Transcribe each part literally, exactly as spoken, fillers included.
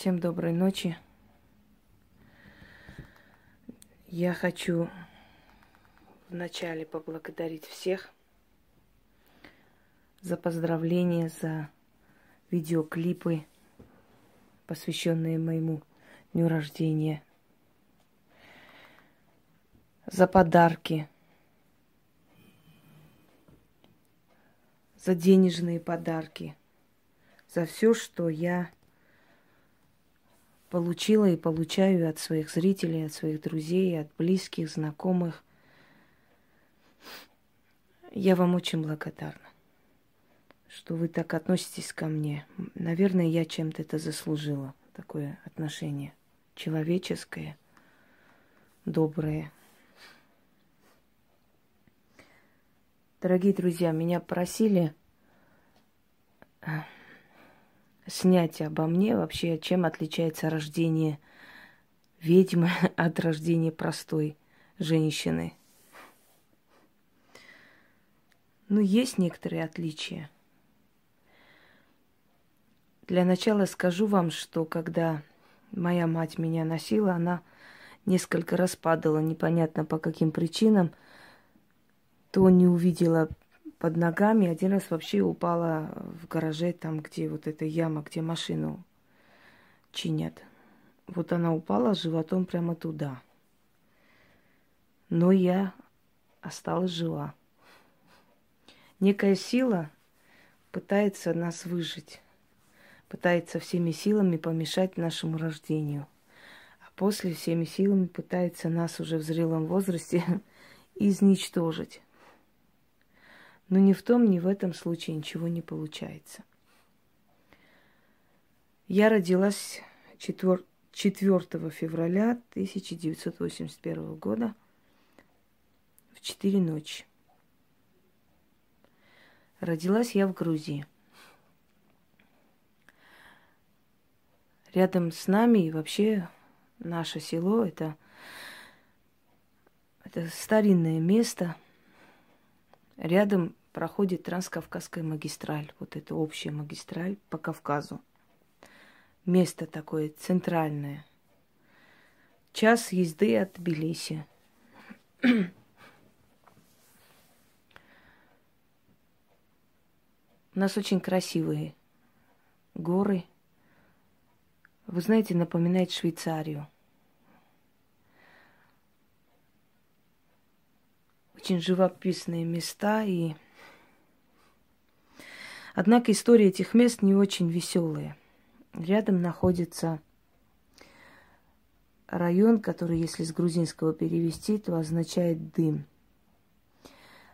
Всем доброй ночи. Я хочу вначале поблагодарить всех за поздравления, за видеоклипы, посвященные моему дню рождения, за подарки, за денежные подарки, за все, что я получила и получаю от своих зрителей, от своих друзей, от близких, знакомых. Я вам очень благодарна, что вы так относитесь ко мне. Наверное, я чем-то это заслужила, такое отношение человеческое, доброе. Дорогие друзья, меня просили снять обо мне вообще, чем отличается рождение ведьмы от рождения простой женщины. Ну, есть некоторые отличия. Для начала скажу вам, что когда моя мать меня носила, она несколько раз падала, непонятно по каким причинам. То не увидела под ногами, один раз вообще упала в гараже, там, где вот эта яма, где машину чинят. Вот она упала животом прямо туда. Но я осталась жива. Некая сила пытается нас выжить, пытается всеми силами помешать нашему рождению. А после всеми силами пытается нас уже в зрелом возрасте изничтожить. Но ни в том, ни в этом случае ничего не получается. Я родилась четвёртого февраля тысяча девятьсот восемьдесят первого года в четыре ночи. Родилась я в Грузии. Рядом с нами и вообще наше село – это, это старинное место. Рядом проходит Транскавказская магистраль, вот эта общая магистраль по Кавказу. Место такое центральное. Час езды от Тбилиси. У нас очень красивые горы. Вы знаете, напоминает Швейцарию. Очень живописные места, и однако история этих мест не очень веселая. Рядом находится район, который, если с грузинского перевести, то означает дым.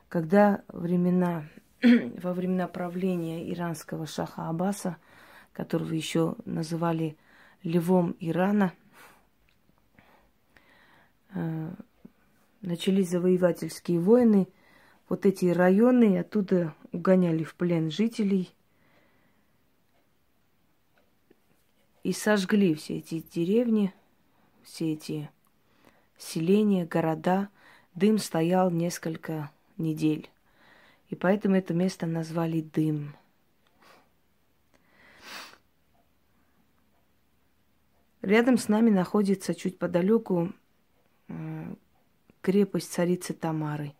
Когда времена, во времена правления иранского шаха Аббаса, которого еще называли львом Ирана, э начались завоевательские войны. Вот эти районы оттуда угоняли в плен жителей и сожгли все эти деревни, все эти селения, города. Дым стоял несколько недель. И поэтому это место назвали Дым. Рядом с нами находится чуть подалеку крепость царицы Тамары.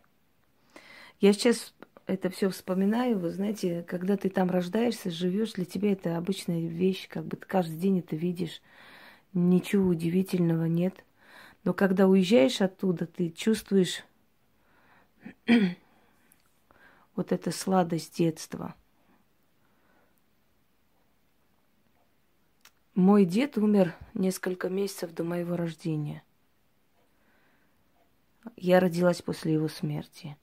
Я сейчас это все вспоминаю. Вы знаете, когда ты там рождаешься, живешь, для тебя это обычная вещь, как бы ты каждый день это видишь, ничего удивительного нет. Но когда уезжаешь оттуда, ты чувствуешь вот эту сладость детства. Мой дед умер несколько месяцев до моего рождения. Я родилась после его смерти.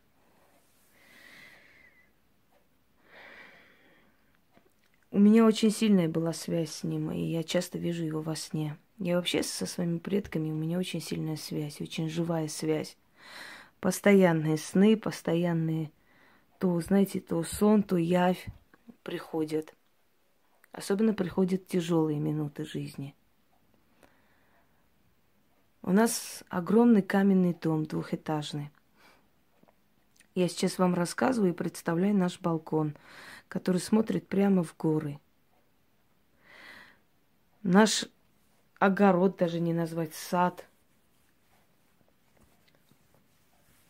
У меня очень сильная была связь с ним, и я часто вижу его во сне. Я вообще со своими предками, у меня очень сильная связь, очень живая связь. Постоянные сны, постоянные то, знаете, то сон, то явь приходят. Особенно приходят тяжелые минуты жизни. У нас огромный каменный дом, двухэтажный. Я сейчас вам рассказываю и представляю наш балкон, который смотрит прямо в горы. Наш огород даже не назвать, сад.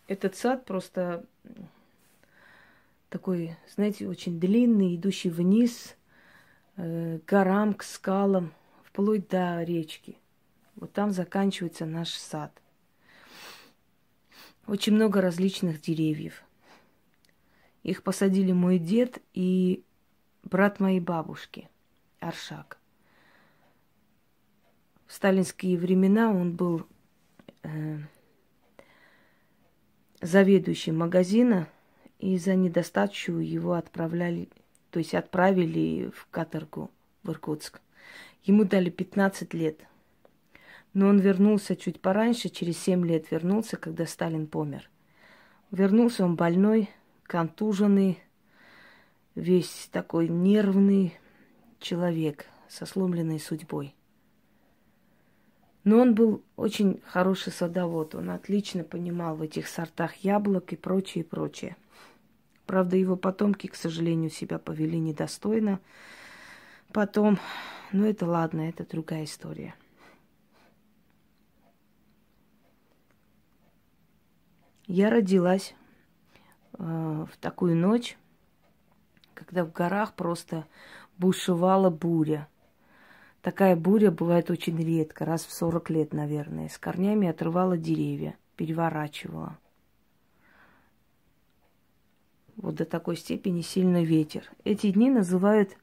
Этот сад просто такой, знаете, очень длинный, идущий вниз, к горам, к скалам, вплоть до речки. Вот там заканчивается наш сад. Очень много различных деревьев. Их посадили мой дед и брат моей бабушки, Аршак. В сталинские времена он был э, заведующим магазина, и за недостачу его отправляли, то есть отправили в каторгу, в Иркутск. Ему дали пятнадцать лет. Но он вернулся чуть пораньше, через семь лет вернулся, когда Сталин помер. Вернулся он больной, контуженный, весь такой нервный человек со сломленной судьбой. Но он был очень хороший садовод, он отлично понимал в этих сортах яблок и прочее, прочее. Правда, его потомки, к сожалению, себя повели недостойно потом, но это ладно, это другая история. Я родилась э, в такую ночь, когда в горах просто бушевала буря. Такая буря бывает очень редко, раз в сорок лет, наверное. С корнями отрывала деревья, переворачивала. Вот до такой степени сильный ветер. Эти дни называют,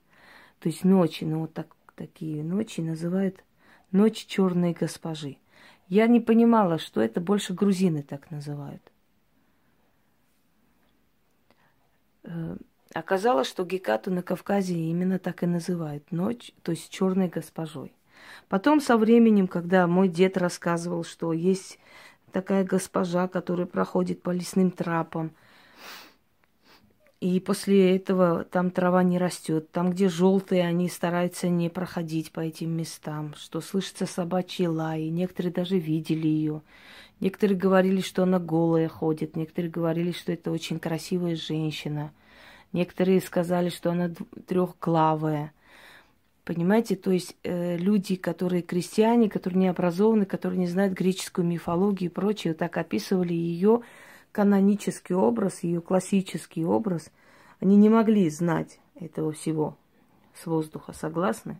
то есть ночи, ну вот так, такие ночи называют «Ночь черной госпожи». Я не понимала, что это больше грузины так называют. Оказалось, что Гекату на Кавказе именно так и называют. Ночь, то есть черной госпожой. Потом со временем, когда мой дед рассказывал, что есть такая госпожа, которая проходит по лесным тропам, и после этого там трава не растет. Там, где желтые, они стараются не проходить по этим местам. Что слышится собачий лай. Некоторые даже видели ее. Некоторые говорили, что она голая ходит. Некоторые говорили, что это очень красивая женщина. Некоторые сказали, что она трехглавая. Понимаете, то есть э, люди, которые крестьяне, которые не образованы, которые не знают греческую мифологию и прочее, так описывали ее канонический образ, ее классический образ. Они не могли знать этого всего с воздуха, согласны?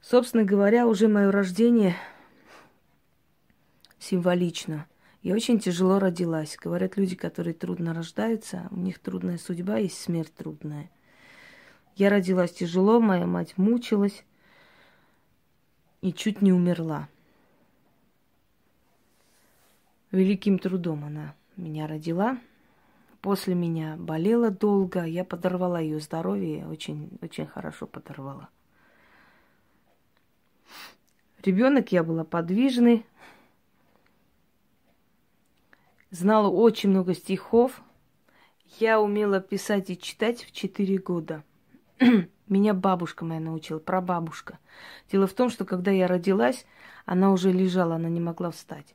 Собственно говоря, уже мое рождение символично. Я очень тяжело родилась. Говорят, люди, которые трудно рождаются, у них трудная судьба, есть смерть трудная. Я родилась тяжело, моя мать мучилась и чуть не умерла. Великим трудом она меня родила. После меня болела долго. Я подорвала ее здоровье. Очень, очень хорошо подорвала. Ребенок я была подвижной. Знала очень много стихов. Я умела писать и читать в четыре года. Меня бабушка моя научила, прабабушка. Дело в том, что когда я родилась, она уже лежала, она не могла встать.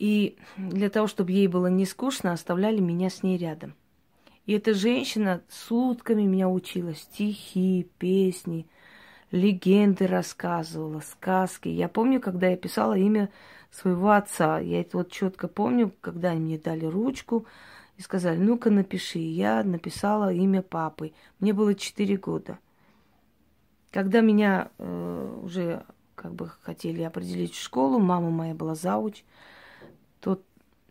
И для того, чтобы ей было не скучно, оставляли меня с ней рядом. И эта женщина сутками меня учила. Стихи, песни, легенды рассказывала, сказки. Я помню, когда я писала имя своего отца. Я это вот четко помню, когда они мне дали ручку и сказали, ну-ка напиши. Я написала имя папы. Мне было четыре года. Когда меня э, уже как бы хотели определить в школу, мама моя была зауч, то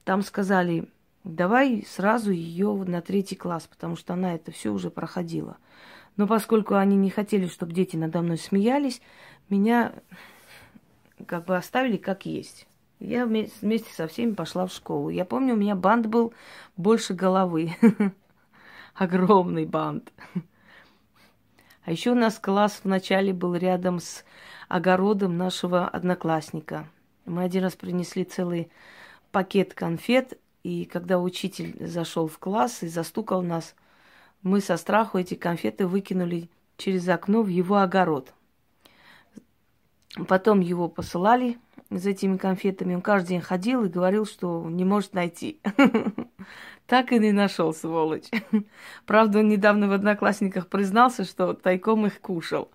там сказали, давай сразу ее на третий класс, потому что она это все уже проходила. Но поскольку они не хотели, чтобы дети надо мной смеялись, меня как бы оставили как есть. Я вместе со всеми пошла в школу. Я помню, у меня бант был больше головы. Огромный бант. А еще у нас класс вначале был рядом с огородом нашего одноклассника. Мы один раз принесли целый пакет конфет, и когда учитель зашел в класс и застукал нас, мы со страху эти конфеты выкинули через окно в его огород. Потом его посылали за этими конфетами. Он каждый день ходил и говорил, что не может найти. Так и не нашел, сволочь. Правда, он недавно в «Одноклассниках» признался, что тайком их кушал.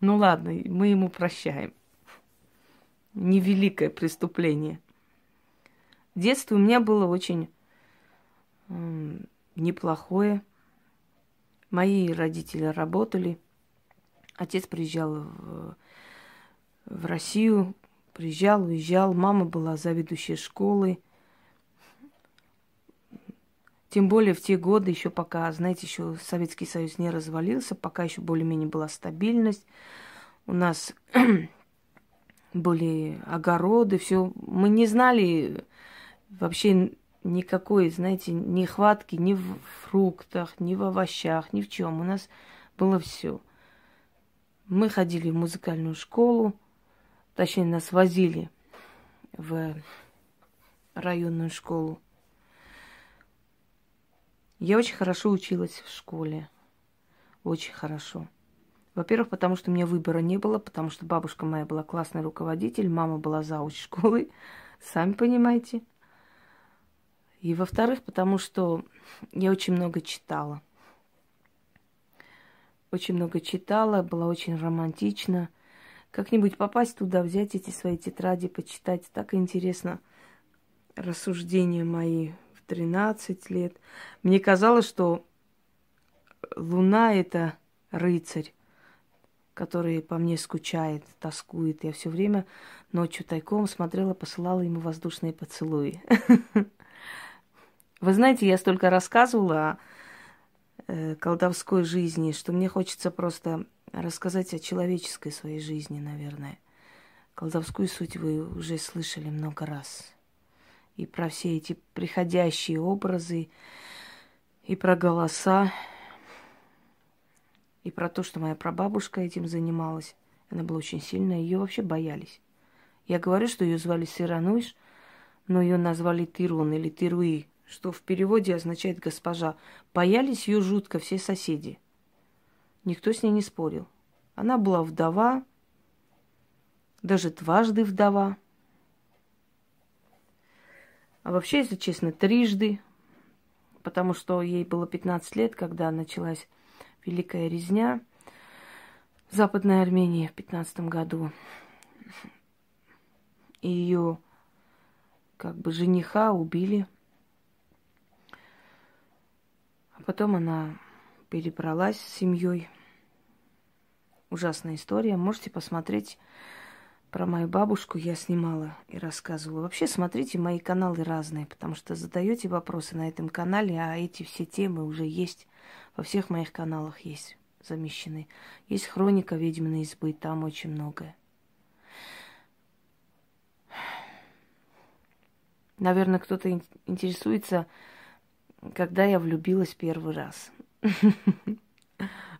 Ну ладно, мы ему прощаем. Невеликое преступление. Детство у меня было очень неплохое. Мои родители работали. Отец приезжал в, в Россию, приезжал, уезжал. Мама была заведующей школы. Тем более в те годы, еще пока, знаете, еще Советский Союз не развалился, пока еще более-менее была стабильность. У нас были огороды, все. Мы не знали вообще никакой, знаете, нехватки ни в фруктах, ни в овощах, ни в чем. У нас было все. Мы ходили в музыкальную школу, точнее, нас возили в районную школу. Я очень хорошо училась в школе. Очень хорошо. Во-первых, потому что у меня выбора не было, потому что бабушка моя была классный руководитель, мама была зауч школы, сами понимаете. И во-вторых, потому что я очень много читала. Очень много читала, была очень романтична. Как-нибудь попасть туда, взять эти свои тетради, почитать. Так интересно рассуждения мои. тринадцать лет. Мне казалось, что Луна – это рыцарь, который по мне скучает, тоскует. Я все время ночью тайком смотрела, посылала ему воздушные поцелуи. Вы знаете, я столько рассказывала о колдовской жизни, что мне хочется просто рассказать о человеческой своей жизни, наверное. Колдовскую суть вы уже слышали много раз. И про все эти приходящие образы, и про голоса, и про то, что моя прабабушка этим занималась. Она была очень сильная, ее вообще боялись. Я говорю, что ее звали Сирануиш, но ее назвали Тирун или Тируи, что в переводе означает госпожа. Боялись ее жутко все соседи. Никто с ней не спорил. Она была вдова, даже дважды вдова. А вообще, если честно, трижды, потому что ей было пятнадцать лет, когда началась Великая Резня в Западной Армении в пятнадцатом году. Ее как бы жениха убили. А потом она перебралась с семьей. Ужасная история. Можете посмотреть. Про мою бабушку я снимала и рассказывала. Вообще, смотрите, мои каналы разные, потому что задаете вопросы на этом канале, а эти все темы уже есть. Во всех моих каналах есть замещены. Есть хроника ведьминой избы, там очень многое. Наверное, кто-то интересуется, когда я влюбилась первый раз.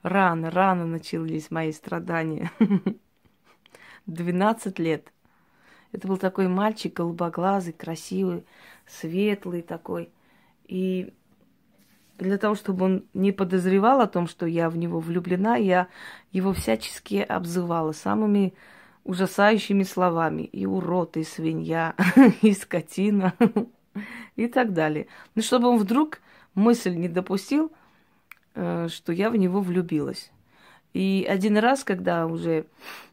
Рано, рано начались мои страдания. двенадцать лет. Это был такой мальчик, голубоглазый, красивый, светлый такой. И для того, чтобы он не подозревал о том, что я в него влюблена, я его всячески обзывала самыми ужасающими словами. И урод, и свинья, и скотина, и так далее. Но чтобы он вдруг мысль не допустил, что я в него влюбилась. И один раз, когда уже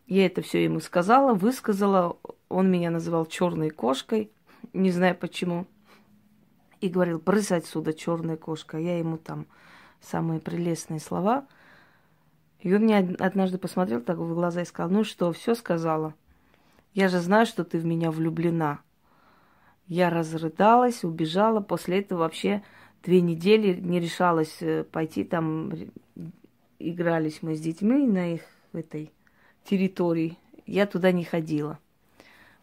я это все ему сказала, высказала, он меня называл черной кошкой, не знаю почему, и говорил: брысь отсюда, черная кошка. Я ему там самые прелестные слова. И он меня однажды посмотрел так в глаза и сказал: ну что, все сказала? Я же знаю, что ты в меня влюблена. Я разрыдалась, убежала. После этого вообще две недели не решалась пойти там. Игрались мы с детьми на их этой территории. Я туда не ходила.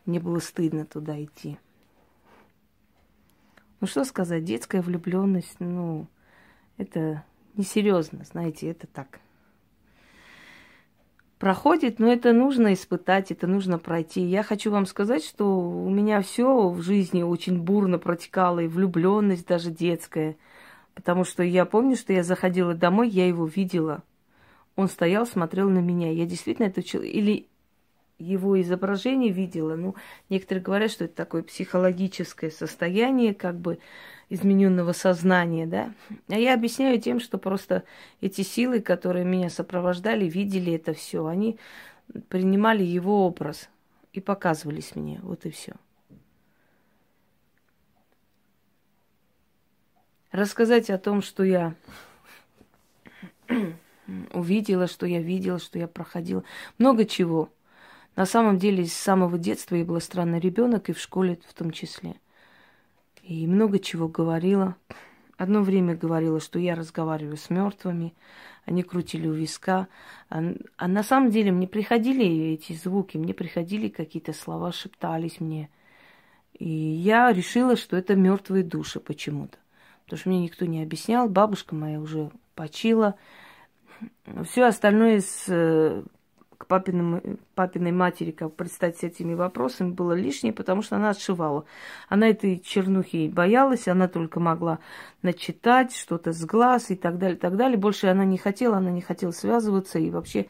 Мне было стыдно туда идти. Ну что сказать, детская влюбленность, ну, это несерьезно, знаете, это так. Проходит, но это нужно испытать, это нужно пройти. Я хочу вам сказать, что у меня все в жизни очень бурно протекало, и влюбленность даже детская. Потому что я помню, что я заходила домой, я его видела. Он стоял, смотрел на меня. Я действительно это учила. Или его изображение видела. Ну, некоторые говорят, что это такое психологическое состояние, как бы измененного сознания, да. А я объясняю тем, что просто эти силы, которые меня сопровождали, видели это все. Они принимали его образ и показывались мне. Вот и все. Рассказать о том, что я увидела, что я видела, что я проходила. Много чего. На самом деле, с самого детства я была странный ребенок, и в школе в том числе. И много чего говорила. Одно время говорила, что я разговариваю с мертвыми, они крутили у виска. А, а на самом деле мне приходили эти звуки, мне приходили какие-то слова, шептались мне. И я решила, что это мертвые души почему-то. Потому что мне никто не объяснял, бабушка моя уже почила. Все остальное с, к папиным, папиной матери, как предстать с этими вопросами, было лишнее, потому что она отшивала. Она этой чернухи боялась, она только могла начитать что-то с глаз и так далее, так далее. Больше она не хотела, она не хотела связываться. И вообще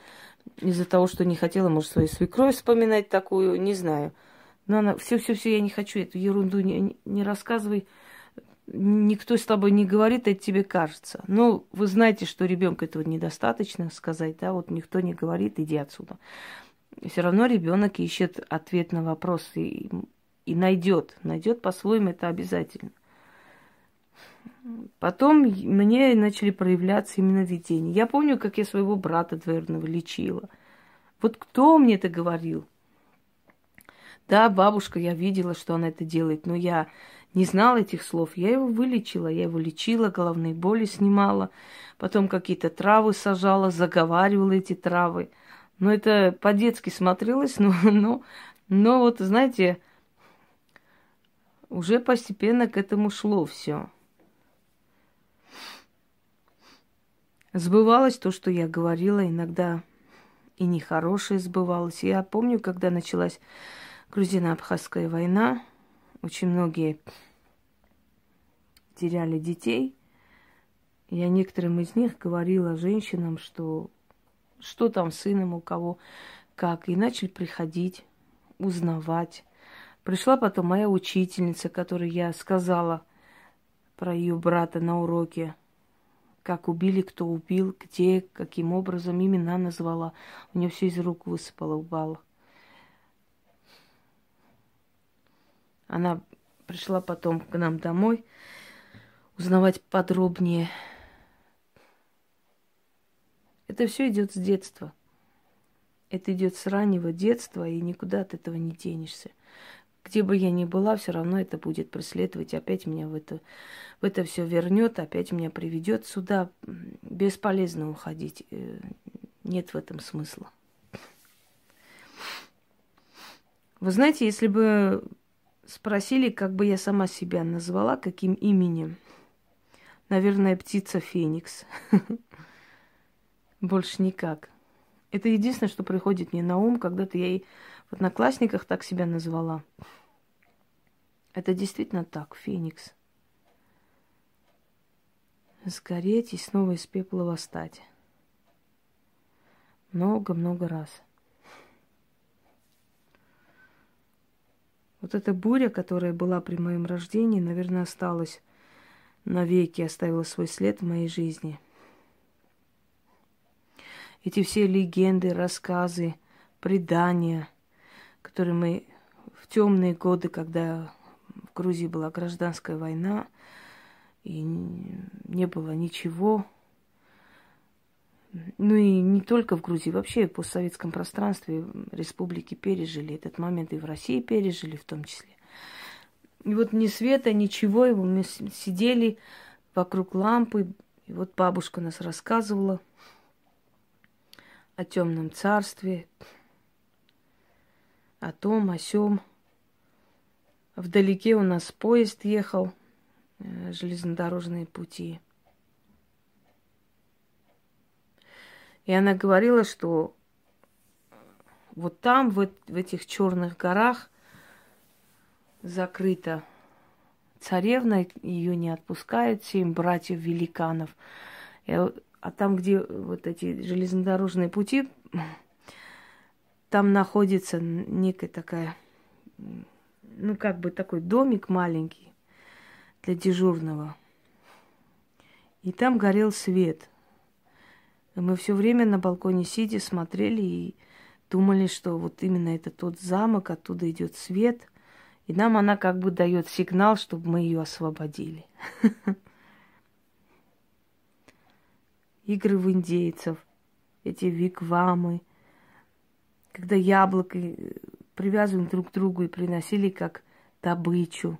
из-за того, что не хотела, может, свою свекровь вспоминать такую, не знаю. Но она, все-все-все, я не хочу эту ерунду, не, не рассказывай. Никто с тобой не говорит, это тебе кажется. Ну, вы знаете, что ребенку этого недостаточно сказать, да, вот никто не говорит, иди отсюда. Все равно ребенок ищет ответ на вопрос и, и найдет, найдет по-своему, это обязательно. Потом мне начали проявляться именно видения. Я помню, как я своего брата двоюродного лечила. Вот кто мне это говорил? Да, бабушка, я видела, что она это делает, но я не знала этих слов. Я его вылечила, я его лечила, головные боли снимала, потом какие-то травы сажала, заговаривала эти травы. Но это по-детски смотрелось, но, но, но вот, знаете, уже постепенно к этому шло все. Сбывалось то, что я говорила, иногда и нехорошее сбывалось. Я помню, когда началась Грузино-Абхазская война, очень многие теряли детей. Я некоторым из них говорила женщинам, что, что там с сыном, у кого, как. И начали приходить, узнавать. Пришла потом моя учительница, которой я сказала про ее брата на уроке. Как убили, кто убил, где, каким образом, имена назвала. У нее все из рук высыпало, упало. Она пришла потом к нам домой узнавать подробнее. Это все идет с детства. Это идет с раннего детства, и никуда от этого не денешься. Где бы я ни была, все равно это будет преследовать. Опять меня в это, в это все вернет, опять меня приведет сюда. Бесполезно уходить. Нет в этом смысла. Вы знаете, если бы спросили, как бы я сама себя назвала, каким именем. Наверное, птица Феникс. Больше никак. Это единственное, что приходит мне на ум. Когда-то я и в Одноклассниках так себя назвала. Это действительно так, Феникс. Сгореть и снова из пепла восстать. Много-много раз. Вот эта буря, которая была при моем рождении, наверное, осталась навеки, оставила свой след в моей жизни. Эти все легенды, рассказы, предания, которые мы в темные годы, когда в Грузии была гражданская война, и не было ничего. Ну и не только в Грузии, вообще в постсоветском пространстве республики пережили этот момент, и в России пережили в том числе. И вот ни света, ничего, и мы сидели вокруг лампы, и вот бабушка нас рассказывала о темном царстве, о том, о сём. Вдалеке у нас поезд ехал, железнодорожные пути. И она говорила, что вот там, в, в этих черных горах, закрыта царевна, ее не отпускают, семь братьев-великанов. А там, где вот эти железнодорожные пути, Там находится некая такая, ну как бы такой домик маленький для дежурного. И там горел свет. И мы все время на балконе сидя смотрели и думали, что вот именно это тот замок, оттуда идет свет. И нам она как бы дает сигнал, чтобы мы ее освободили. Игры в индейцев, эти вигвамы, когда яблоко привязываем друг к другу и приносили как добычу.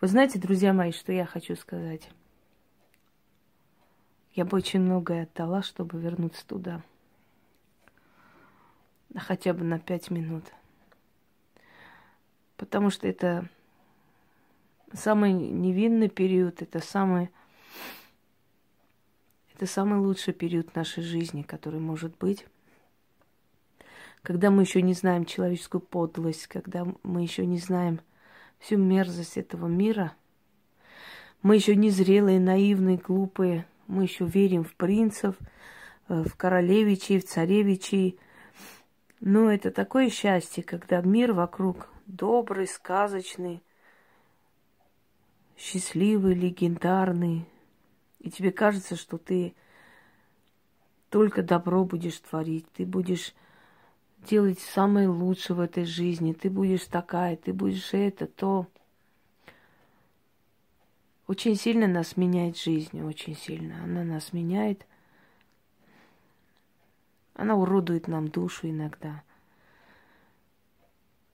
Вы знаете, друзья мои, что я хочу сказать? Я бы очень многое отдала, чтобы вернуться туда. Хотя бы на пять минут. Потому что это самый невинный период, это самый, это самый лучший период нашей жизни, который может быть. Когда мы еще не знаем человеческую подлость, когда мы еще не знаем всю мерзость этого мира, мы еще не зрелые, наивные, глупые, мы еще верим в принцев, в королевичей, в царевичей. Но это такое счастье, когда мир вокруг добрый, сказочный, счастливый, легендарный. И тебе кажется, что ты только добро будешь творить, ты будешь делать самое лучшее в этой жизни, ты будешь такая, ты будешь это, то. Очень сильно нас меняет жизнь, очень сильно. Она нас меняет. Она уродует нам душу иногда.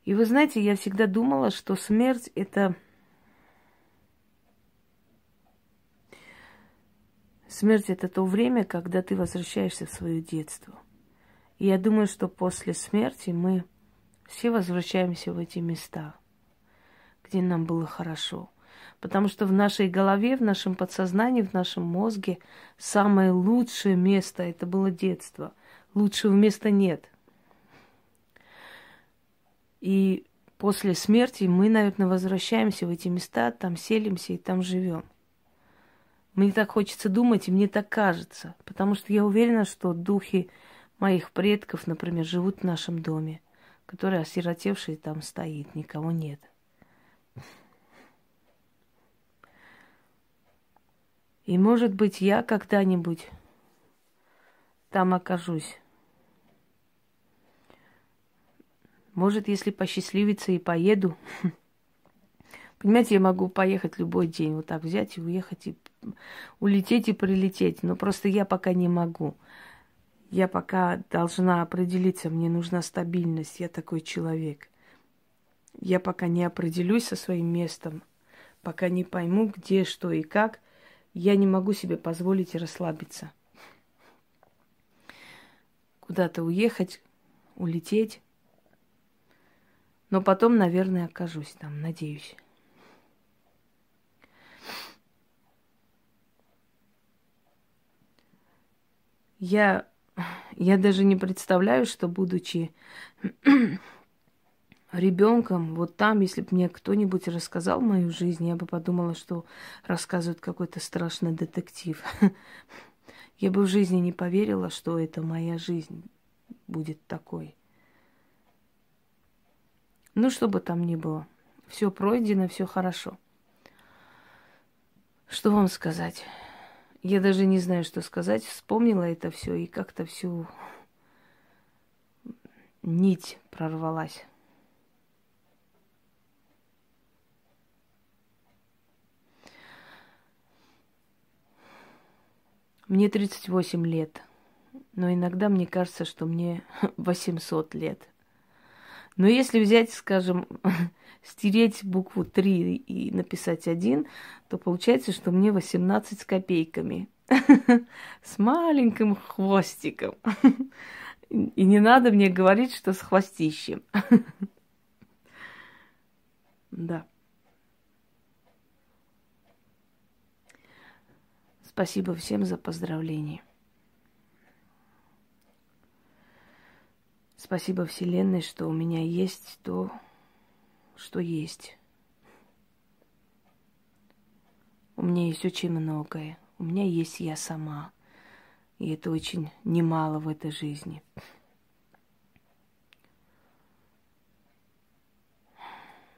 И вы знаете, я всегда думала, что смерть – это... Смерть – это то время, когда ты возвращаешься в свое детство. И я думаю, что после смерти мы все возвращаемся в эти места, где нам было хорошо. Потому что в нашей голове, в нашем подсознании, в нашем мозге самое лучшее место – это было детство. Лучшего места нет. И после смерти мы, наверное, возвращаемся в эти места, там селимся и там живем. Мне так хочется думать, и мне так кажется. Потому что я уверена, что духи моих предков, например, живут в нашем доме, который осиротевший там стоит, никого нет. И, может быть, я когда-нибудь там окажусь. Может, если посчастливится и поеду. Понимаете, я могу поехать любой день, вот так взять и уехать, и улететь и прилететь. Но просто я пока не могу. Я пока должна определиться, мне нужна стабильность, я такой человек. Я пока не определюсь со своим местом, пока не пойму, где, что и как, я не могу себе позволить расслабиться. Куда-то уехать, улететь, но потом, наверное, окажусь там, надеюсь. Я... Я даже не представляю, что, будучи ребенком, вот там, если бы мне кто-нибудь рассказал мою жизнь, я бы подумала, что рассказывают какой-то страшный детектив. Я бы в жизни не поверила, что это моя жизнь будет такой. Ну, что бы там ни было, все пройдено, все хорошо. Что вам сказать? Я даже не знаю, что сказать. Вспомнила это все и как-то всю нить прорвалась. Мне тридцать восемь лет, но иногда мне кажется, что мне восемьсот лет. Но если взять, скажем, стереть букву три и написать один, то получается, что мне восемнадцать с копейками. С маленьким хвостиком. И не надо мне говорить, что с хвостищем. Да. Спасибо всем за поздравления. Спасибо Вселенной, что у меня есть то, что есть. У меня есть очень многое. У меня есть я сама. И это очень немало в этой жизни.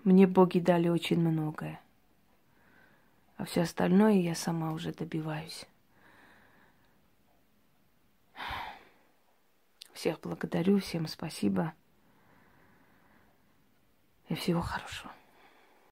Мне боги дали очень многое, а все остальное я сама уже добиваюсь. Всех благодарю, всем спасибо и всего хорошего.